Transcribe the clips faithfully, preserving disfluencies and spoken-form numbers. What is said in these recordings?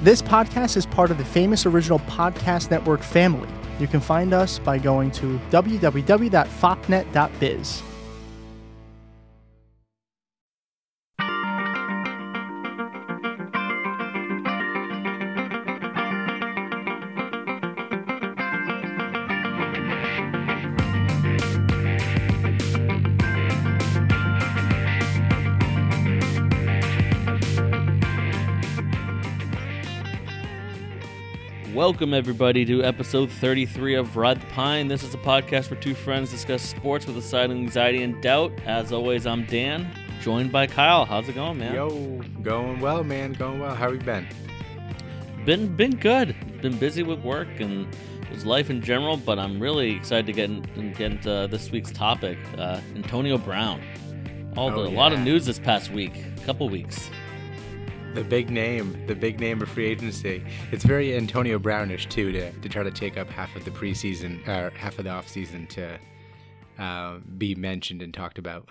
This podcast is part of the Famous Original Podcast Network family. You can find us by going to w w w dot fopnet dot biz. Welcome, everybody, to episode thirty-three of Rod Pine. This is a podcast where two friends discuss sports with a side of anxiety and doubt. As always, I'm Dan, joined by Kyle. How's it going, man? Yo, going well, man. Going well. How have you been? Been been good. Been busy with work and just life in general, but I'm really excited to get, in, get into this week's topic, uh, Antonio Brown. All oh, the, yeah. A lot of news this past week, a couple weeks. The big name, the big name of free agency. It's very Antonio Brownish too to, to try to take up half of the preseason or half of the offseason to uh, be mentioned and talked about.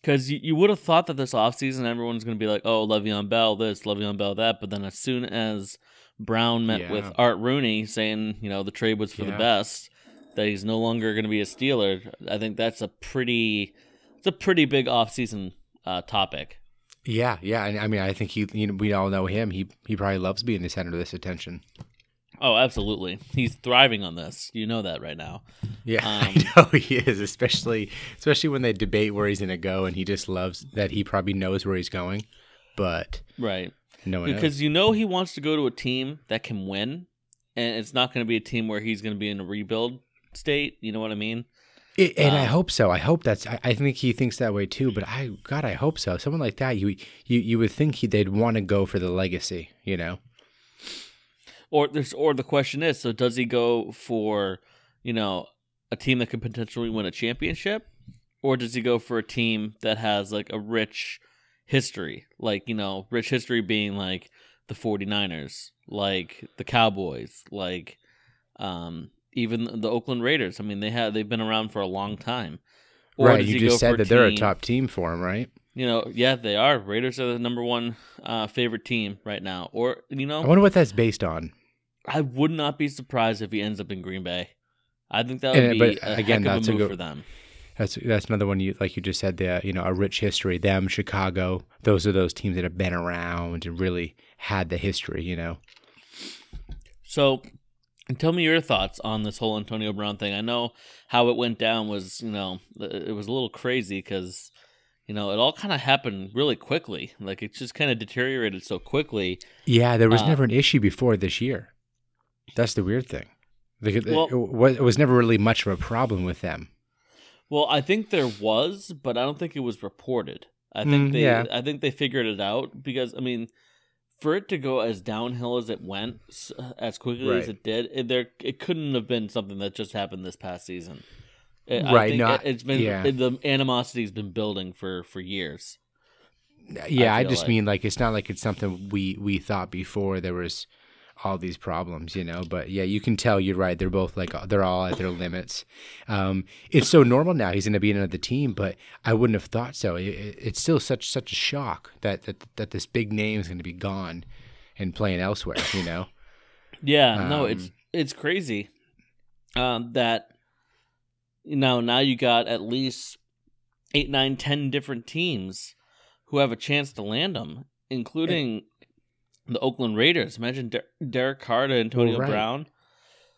Because you, you would have thought that this offseason everyone's going to be like, oh, Le'Veon Bell this, Le'Veon Bell that. But then as soon as Brown met yeah. with Art Rooney saying, you know, the trade was for yeah. the best, that he's no longer going to be a Steeler, I think that's a pretty, it's a pretty big offseason uh, topic. Yeah, yeah, and I mean, I think he. You know, we all know him. He he probably loves being the center of this attention. Oh, absolutely. He's thriving on this. You know that right now. Yeah, um, I know he is, especially especially when they debate where he's going to go, and he just loves that he probably knows where he's going, but right, no one because knows. You know he wants to go to a team that can win, and it's not going to be a team where he's going to be in a rebuild state. You know what I mean? It, and um, I hope so. I hope that's. I, I think he thinks that way too. But I, God, I hope so. Someone like that, you, you, you would think he, they'd want to go for the legacy, you know. Or there's, or the question is, so does he go for, you know, a team that could potentially win a championship, or does he go for a team that has like a rich history, like you know, rich history being like the forty-niners, like the Cowboys, like, um. Even the Oakland Raiders. I mean, they have they've been around for a long time. Or right. You just said that team, they're a top team for him, right? You know, yeah, they are. Raiders are the number one uh, favorite team right now. Or you know, I wonder what that's based on. I would not be surprised if he ends up in Green Bay. I think that would and, be but a again, heck of a move go, for them. That's that's another one. You like you just said the you know a rich history. Them, Chicago. Those are those teams that have been around and really had the history. You know. So. And tell me your thoughts on this whole Antonio Brown thing. I know how it went down was, you know, it was a little crazy because, you know, it all kind of happened really quickly. Like, it just kind of deteriorated so quickly. Yeah, there was uh, never an issue before this year. That's the weird thing. Like, well, it was never really much of a problem with them. Well, I think there was, but I don't think it was reported. I think mm, they, yeah. I think they figured it out because, I mean... For it to go as downhill as it went, as quickly right. as it did, it, there it couldn't have been something that just happened this past season. It, right? I think not, it, it's been yeah. it, the animosity's been building for, for years. Yeah, I, I just like. mean like it's not like it's something we, we thought before there was all these problems, you know. But yeah, you can tell you're right. They're both like they're all at their limits. Um, it's so normal now. He's going to be another team, but I wouldn't have thought so. It, it, it's still such such a shock that that, that this big name is going to be gone and playing elsewhere. You know? Yeah. Um, no, it's it's crazy um, that you know now you got at least eight, nine, ten different teams who have a chance to land him, including. It, The Oakland Raiders. Imagine Der- Derek Carr and Antonio right. Brown.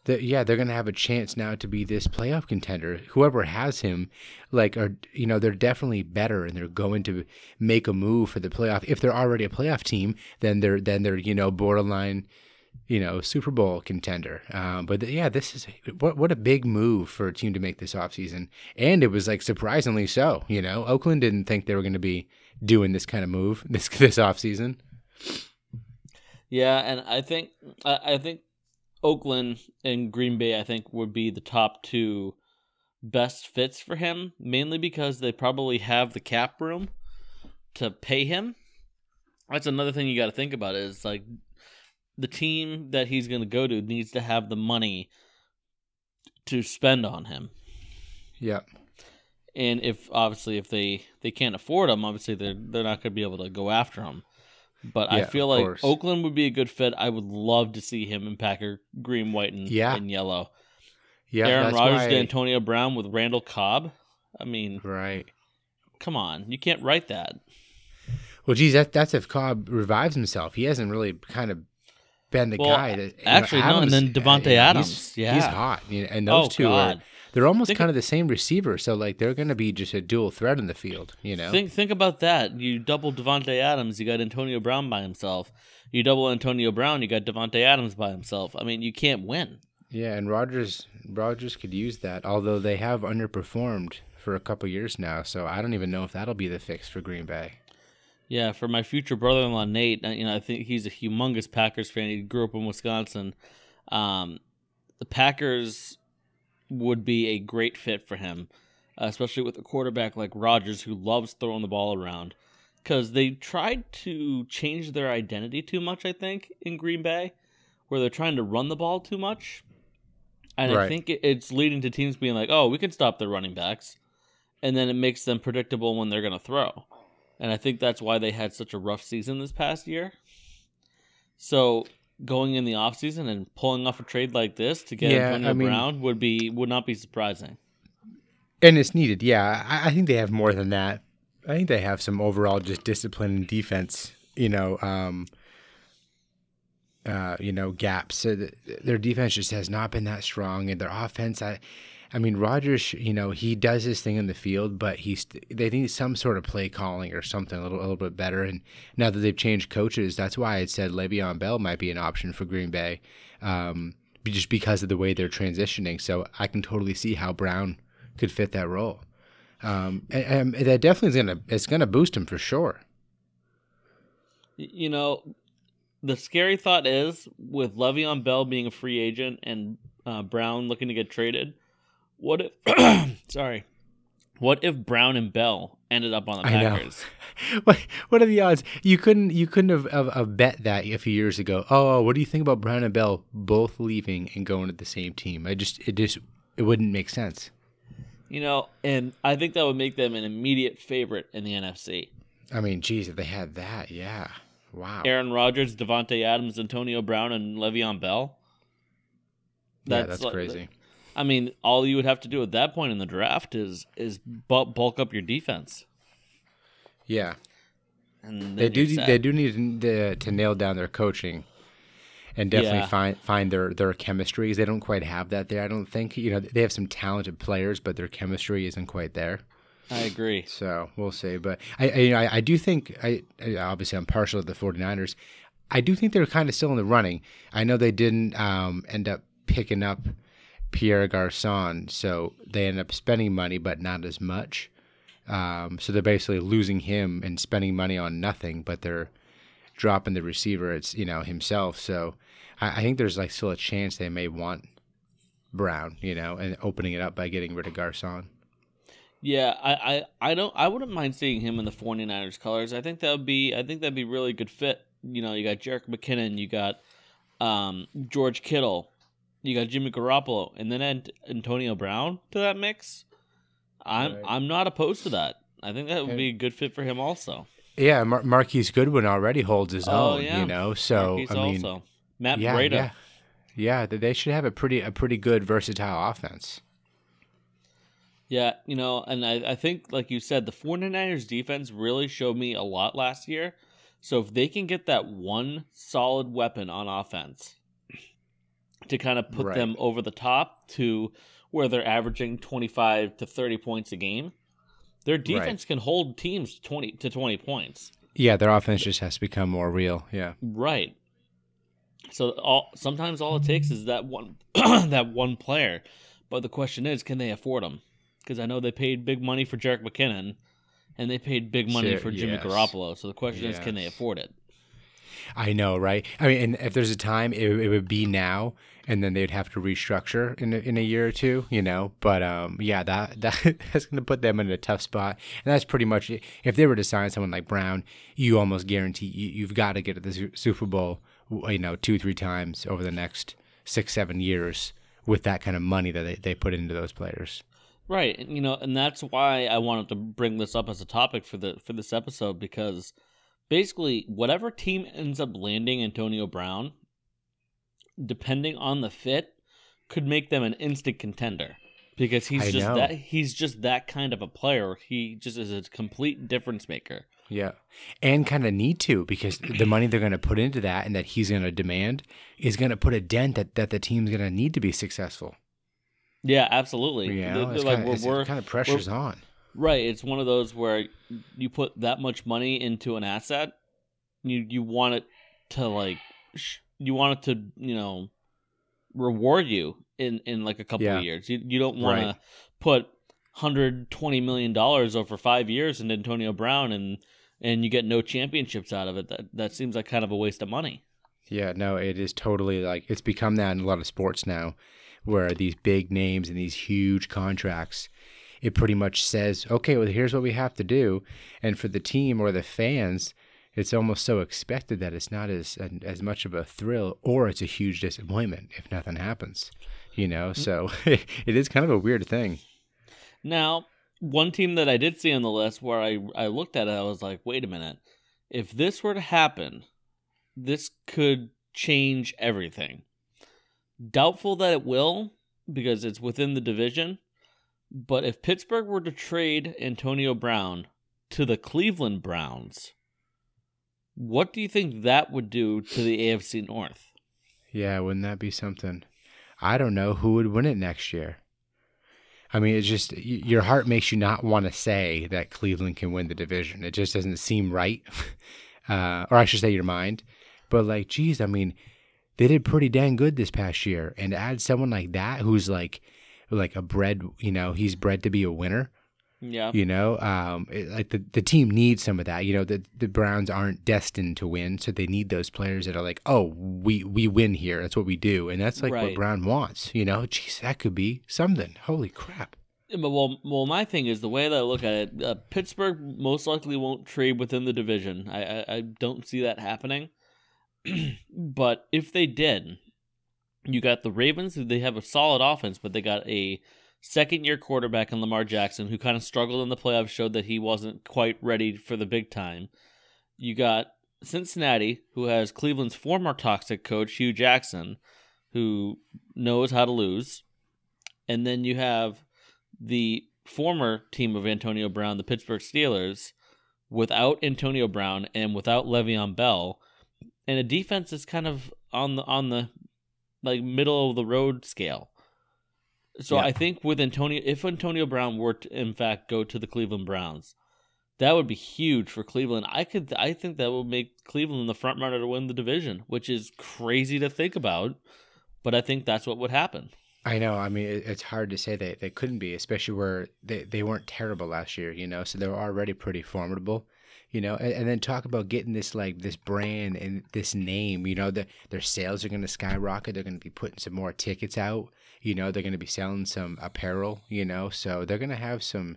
The, yeah, they're going to have a chance now to be this playoff contender. Whoever has him, like, are you know, they're definitely better, and they're going to make a move for the playoff. If they're already a playoff team, then they're then they're you know borderline, you know, Super Bowl contender. Um, but the, yeah, this is what what a big move for a team to make this offseason, and it was like surprisingly so. You know, Oakland didn't think they were going to be doing this kind of move this this offseason. Yeah, and I think I think Oakland and Green Bay, I think, would be the top two best fits for him, mainly because they probably have the cap room to pay him. That's another thing you got to think about is, like, the team that he's going to go to needs to have the money to spend on him. Yeah. And if, obviously, if they, they can't afford him, obviously they're, they're not going to be able to go after him. But yeah, I feel like course. Oakland would be a good fit. I would love to see him in Packer green, white, and, yeah. and yellow. Yeah, Aaron Rodgers why... to Antonio Brown with Randall Cobb. I mean, right? Come on, you can't write that. Well, geez, that, that's if Cobb revives himself. He hasn't really kind of been the well, guy. That, actually, know, Adams, no, and then Davante Adams. He's, yeah, he's hot. And those oh, two God. are they're almost think, kind of the same receiver. So like they're going to be just a dual threat in the field. You know, think think about that. You double Davante Adams, you got Antonio Brown by himself. You double Antonio Brown, you got Davante Adams by himself. I mean, you can't win. Yeah, and Rodgers Rodgers could use that, although they have underperformed for a couple years now, so I don't even know if that'll be the fix for Green Bay. Yeah, for my future brother-in-law, Nate, you know, I think he's a humongous Packers fan. He grew up in Wisconsin. Um, the Packers would be a great fit for him, especially with a quarterback like Rodgers who loves throwing the ball around, because they tried to change their identity too much, I think, in Green Bay, where they're trying to run the ball too much. And right. I think it's leading to teams being like, oh, we can stop their running backs. And then it makes them predictable when they're going to throw. And I think that's why they had such a rough season this past year. So going in the offseason and pulling off a trade like this to get yeah, Antonio I mean, Brown would be would not be surprising. And it's needed, yeah. I, I think they have more than that. I think they have some overall just discipline and defense, you know, um, Uh, you know, gaps. So the, their defense just has not been that strong, and their offense. I, I mean, Rodgers. You know, he does his thing in the field, but he's. They need some sort of play calling or something a little, a little bit better. And now that they've changed coaches, that's why I said Le'Veon Bell might be an option for Green Bay, um, just because of the way they're transitioning. So I can totally see how Brown could fit that role. Um, and, and that definitely is gonna. It's gonna boost him for sure. You know. The scary thought is, with Le'Veon Bell being a free agent and uh, Brown looking to get traded, what if sorry, what if Brown and Bell ended up on the Packers? I know. what What are the odds? You couldn't you couldn't have, have, have bet that a few years ago. Oh, what do you think about Brown and Bell both leaving and going to the same team? I just it just it wouldn't make sense. You know, and I think that would make them an immediate favorite in the N F C. I mean, geez, if they had that, yeah. Wow. Aaron Rodgers, Davante Adams, Antonio Brown, and Le'Veon Bell. That's yeah, that's like, crazy. I mean, all you would have to do at that point in the draft is is bulk up your defense. Yeah, and they do they do need to, to nail down their coaching, and definitely yeah. find find their their chemistry, because they don't quite have that there. I don't think you know they have some talented players, but their chemistry isn't quite there. I agree. So we'll see. But I I, I do think, I, I obviously I'm partial to the 49ers. I do think they're kind of still in the running. I know they didn't um, end up picking up Pierre Garcon, so they ended up spending money, but not as much. Um, so they're basically losing him and spending money on nothing, but they're dropping the receiver it's you know himself. So I, I think there's like still a chance they may want Brown, you know, and opening it up by getting rid of Garcon. Yeah, I, I, I don't I wouldn't mind seeing him in the 49ers colors. I think that would be I think that'd be really good fit. You know, you got Jerick McKinnon, you got um, George Kittle, you got Jimmy Garoppolo, and then Ant- Antonio Brown to that mix. I'm right. I'm not opposed to that. I think that would be a good fit for him also. Yeah, Mar- Marquise Goodwin already holds his oh, own, yeah. you know. So Marquise I mean, also. Matt yeah, Breda. Yeah. yeah, they should have a pretty a pretty good versatile offense. Yeah, you know, and I, I think, like you said, the 49ers defense really showed me a lot last year. So if they can get that one solid weapon on offense to kind of put right. them over the top to where they're averaging twenty-five to thirty points a game, their defense right. can hold teams twenty to twenty points. Yeah, their offense just has to become more real, yeah. Right. So all, sometimes all it takes is that one that one player. But the question is, can they afford them? Because I know they paid big money for Jerick McKinnon, and they paid big money for Jimmy yes. Garoppolo. So the question yes. is, can they afford it? I know, right? I mean, and if there's a time, it, it would be now, and then they'd have to restructure in a, in a year or two, you know. But um, yeah, that, that that's going to put them in a tough spot. And that's pretty much it. If they were to sign someone like Brown, you almost guarantee you, you've got to get at the Super Bowl, you know, two, three times over the next six, seven years with that kind of money that they, they put into those players. Right, and, you know, and that's why I wanted to bring this up as a topic for the for this episode, because basically whatever team ends up landing Antonio Brown, depending on the fit, could make them an instant contender, because he's I just know. that he's just that kind of a player. He just is a complete difference maker. Yeah, and kind of need to, because the money they're going to put into that and that he's going to demand is going to put a dent that, that the team's going to need to be successful. Yeah, absolutely. Yeah, you know, like kinda, we're, it kind of pressure's on. Right, it's one of those where you put that much money into an asset, you you want it to like you want it to you know reward you in, in like a couple yeah. of years. You you don't want right. to put one hundred twenty million dollars over five years in Antonio Brown and. And you get no championships out of it. That that seems like kind of a waste of money. Yeah, no, it is totally like it's become that in a lot of sports now, where these big names and these huge contracts, it pretty much says, okay, well, here's what we have to do. And for the team or the fans, it's almost so expected that it's not as as much of a thrill, or it's a huge disappointment if nothing happens. You know, so it is kind of a weird thing. Now. One team that I did see on the list where I, I looked at it, I was like, wait a minute. If this were to happen, this could change everything. Doubtful that it will, because it's within the division. But if Pittsburgh were to trade Antonio Brown to the Cleveland Browns, what do you think that would do to the A F C North? Yeah, wouldn't that be something? I don't know who would win it next year. I mean, it's just, your heart makes you not want to say that Cleveland can win the division. It just doesn't seem right. Uh, or I should say your mind. But like, geez, I mean, they did pretty dang good this past year. And to add someone like that, who's like, like a bred, you know, he's bred to be a winner. Yeah. You know, um, it, like the, the team needs some of that. You know, the, the Browns aren't destined to win. So they need those players that are like, oh, we, we win here. That's what we do. And that's like right. what Brown wants. You know, geez, that could be something. Holy crap. Yeah, but well, well, my thing is the way that I look at it, uh, Pittsburgh most likely won't trade within the division. I, I, I don't see that happening. But if they did, you got the Ravens. They have a solid offense, but they got a second-year quarterback in Lamar Jackson, who kind of struggled in the playoffs, showed that he wasn't quite ready for the big time. You got Cincinnati, who has Cleveland's former toxic coach, Hugh Jackson, who knows how to lose. And then you have the former team of Antonio Brown, the Pittsburgh Steelers, without Antonio Brown and without Le'Veon Bell, and a defense that's kind of on the on the like middle of the road scale. So yeah. I think with Antonio, if Antonio Brown were to, in fact, go to the Cleveland Browns, that would be huge for Cleveland. I could, I think that would make Cleveland the front runner to win the division, which is crazy to think about, but I think that's what would happen. I know. I mean, it's hard to say that they couldn't be, especially where they, they weren't terrible last year, you know, so they were already pretty formidable. You know, and, and then talk about getting this like this brand and this name. You know, the, their sales are going to skyrocket. They're going to be putting some more tickets out. You know, they're going to be selling some apparel. You know, so they're going to have some.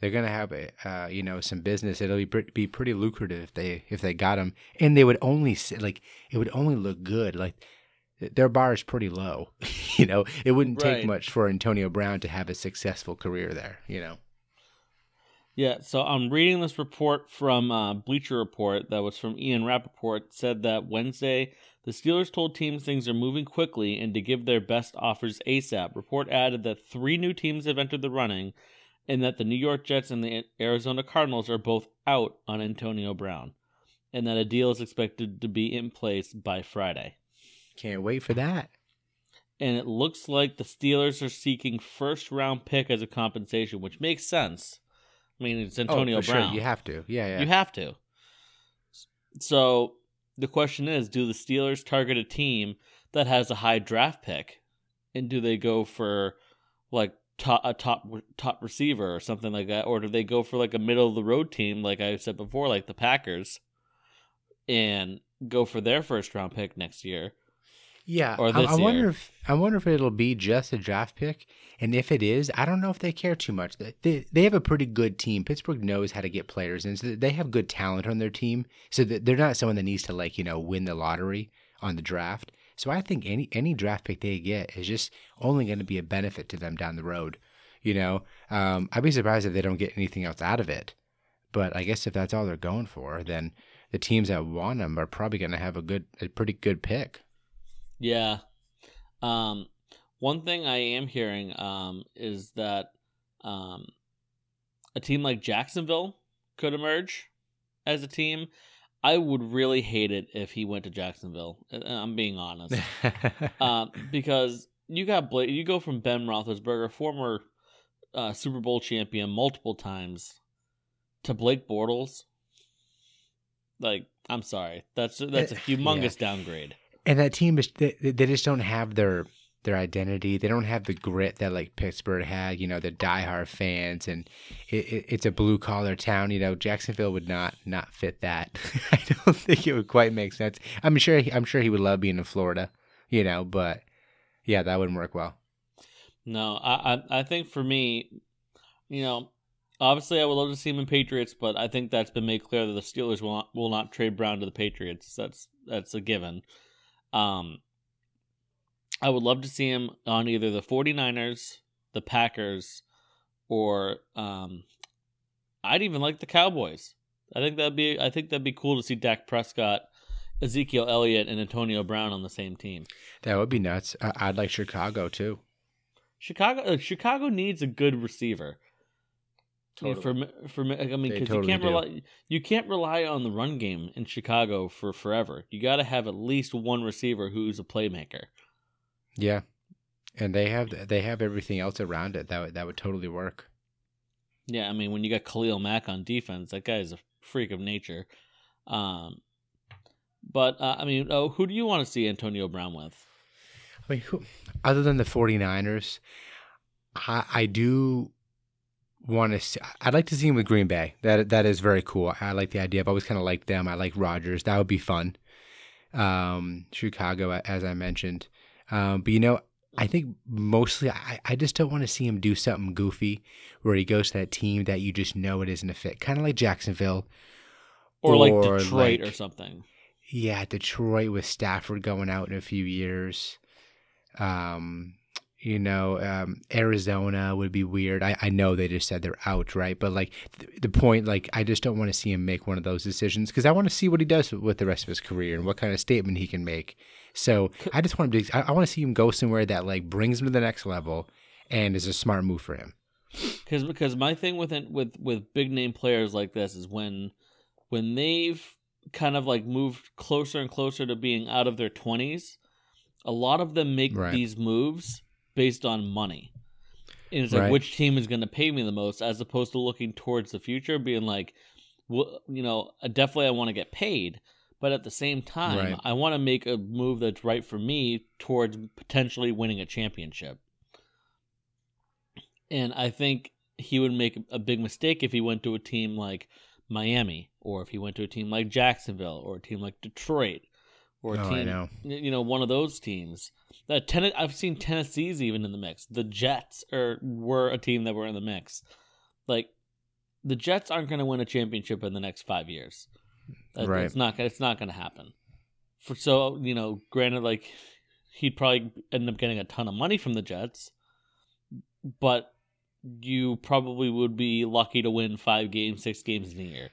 They're going to have uh, you know, some business. It'll be be pretty lucrative if they if they got them. And they would only like it would only look good. Like their bar is pretty low. You know, it wouldn't right. take much for Antonio Brown to have a successful career there. You know. Yeah, so I'm reading this report from uh, Bleacher Report that was from Ian Rapoport, said that Wednesday, the Steelers told teams things are moving quickly and to give their best offers ASAP. Report added that three new teams have entered the running and that the New York Jets and the Arizona Cardinals are both out on Antonio Brown and that a deal is expected to be in place by Friday. Can't wait for that. And it looks like the Steelers are seeking first-round pick as a compensation, which makes sense. I mean, it's Antonio oh, for Brown. Sure. You have to. Yeah, yeah. You have to. So the question is, do the Steelers target a team that has a high draft pick? And do they go for like top, a top top receiver or something like that? Or do they go for like a middle-of-the-road team, like I said before, like the Packers, and go for their first-round pick next year? Yeah, or this I, I wonder year. if I wonder if it'll be just a draft pick, and if it is, I don't know if they care too much. They they, they have a pretty good team. Pittsburgh knows how to get players in, so they have good talent on their team. So that they're not someone that needs to like you know win the lottery on the draft. So I think any any draft pick they get is just only going to be a benefit to them down the road. You know, um, I'd be surprised if they don't get anything else out of it. But I guess if that's all they're going for, then the teams that want him are probably going to have a good, a pretty good pick. Yeah. Um, one thing I am hearing um, is that um, a team like Jacksonville could emerge as a team. I would really hate it if he went to Jacksonville. I'm being honest. uh, because you got Blake, you go from Ben Roethlisberger, former uh, Super Bowl champion multiple times, to Blake Bortles. Like, I'm sorry. That's that's a humongous yeah. downgrade. And that team, is they, they just don't have their their identity. They don't have the grit that, like, Pittsburgh had, you know, the diehard fans. And it, it, it's a blue-collar town. You know, Jacksonville would not not fit that. I don't think it would quite make sense. I'm sure, he, I'm sure he would love being in Florida, you know, but, yeah, that wouldn't work well. No, I, I, I think for me, you know, obviously I would love to see him in Patriots, but I think that's been made clear that the Steelers will not, will not trade Brown to the Patriots. That's that's a given. Um, I would love to see him on either the 49ers, the Packers, or um, I'd even like the Cowboys. I think that'd be I think that'd be cool to see Dak Prescott, Ezekiel Elliott, and Antonio Brown on the same team. That would be nuts. I- I'd like Chicago too. Chicago uh, Chicago needs a good receiver. Totally. For, for, I mean, because totally you can't do. rely you can't rely on the run game in Chicago for forever. You got to have at least one receiver who's a playmaker. Yeah, and they have they have everything else around it that would, that would totally work. Yeah, I mean, when you got Khalil Mack on defense, that guy is a freak of nature. Um, but uh, I mean, oh, who do you want to see Antonio Brown with? I mean, who, other than the 49ers, I, I do. Want to see, I'd like to see him with Green Bay. That that is very cool. I like the idea. I've always kind of liked them. I like Rodgers. That would be fun. Um, Chicago, as I mentioned. Um, but you know, I think mostly I, I just don't want to see him do something goofy where he goes to that team that you just know it isn't a fit. Kind of like Jacksonville, or, or like Detroit, like, or something. Yeah, Detroit with Stafford going out in a few years. Um. You know, um, Arizona would be weird. I, I know they just said they're out, right? But, like, th- the point, like, I just don't want to see him make one of those decisions because I want to see what he does with the rest of his career and what kind of statement he can make. So I just want him to, I, I want to see him go somewhere that, like, brings him to the next level and is a smart move for him. Because because my thing with, with with big-name players like this is when when they've kind of, like, moved closer and closer to being out of their twenties, a lot of them make right. these moves based on money. And it's like, right. which team is going to pay me the most, as opposed to looking towards the future, being like, well, you know, definitely I want to get paid, but at the same time, right. I want to make a move that's right for me towards potentially winning a championship. And I think he would make a big mistake if he went to a team like Miami, or if he went to a team like Jacksonville, or a team like Detroit, or a oh, team, I know. you know, one of those teams. The ten- I've seen Tennessee's even in the mix. The Jets are, were a team that were in the mix. Like, the Jets aren't going to win a championship in the next five years. That, right. It's not, it's not going to happen. For, so, you know, granted, like, he'd probably end up getting a ton of money from the Jets, but you probably would be lucky to win five games, six games in a year.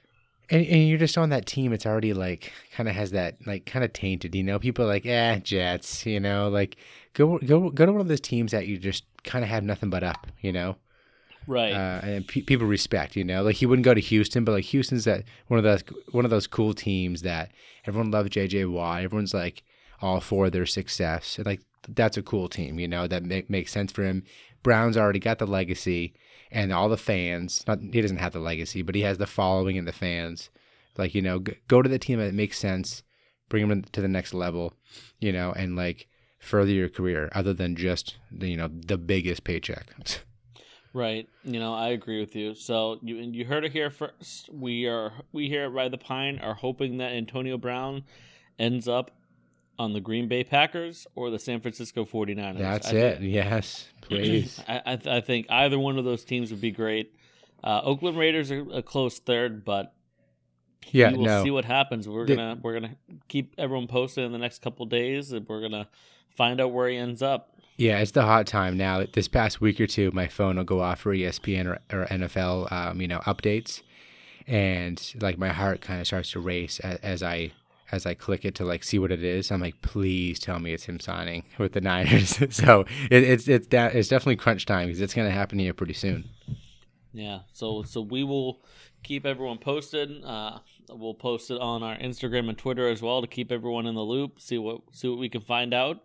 And, and you're just on that team. It's already, like, kind of has that, like, kind of tainted, you know, people are like, eh, Jets, you know, like go, go, go to one of those teams that you just kind of have nothing but up, you know? Right. Uh, and pe- people respect, you know, like he wouldn't go to Houston, but like Houston's that one of those, one of those cool teams that everyone loves J J Watt. Everyone's like all for their success. And, like, that's a cool team, you know, that make, makes sense for him. Brown's already got the legacy. And all the fans, not, he doesn't have the legacy, but he has the following and the fans. Like, you know, g- go to the team that makes sense, bring them to the next level, you know, and, like, further your career other than just, the, you know, the biggest paycheck. Right. You know, I agree with you. So you and you heard it here first. We are we here at Ride the Pine are hoping that Antonio Brown ends up on the Green Bay Packers or the San Francisco 49ers. That's I it. Think, yes, please. I I, th- I think either one of those teams would be great. Uh, Oakland Raiders are a close third, but yeah, we'll no. see what happens. We're the, gonna we're gonna keep everyone posted in the next couple of days, and we're gonna find out where he ends up. Yeah, it's the hot time now. This past week or two, my phone will go off for E S P N or, or N F L, um, you know, updates. and like my heart kind of starts to race as, as I as I click it to like see what it is. I'm like, please tell me it's him signing with the Niners. So it, it's it's that it's definitely crunch time because it's gonna happen here pretty soon. Yeah. So so we will keep everyone posted. Uh, we'll post it on our Instagram and Twitter as well to keep everyone in the loop. See what see what we can find out.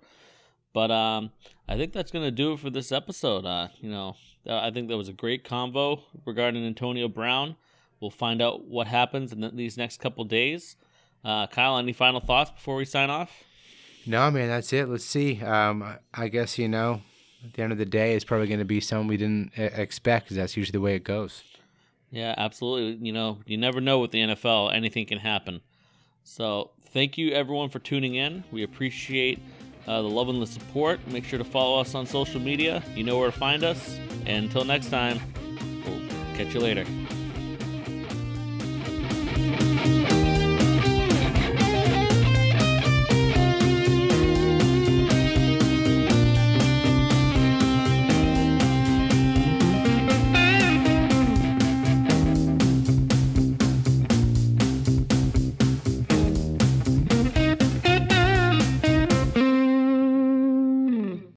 But um, I think that's gonna do it for this episode. Uh, you know, I think that was a great convo regarding Antonio Brown. We'll find out what happens in these next couple days. Uh, Kyle, any final thoughts before we sign off? No, man, that's it. Let's see. Um, I guess, you know, at the end of the day, it's probably going to be something we didn't expect because that's usually the way it goes. Yeah, absolutely. You know, you never know with the N F L. Anything can happen. So thank you, everyone, for tuning in. We appreciate uh, the love and the support. Make sure to follow us on social media. You know where to find us. And until next time, we'll catch you later.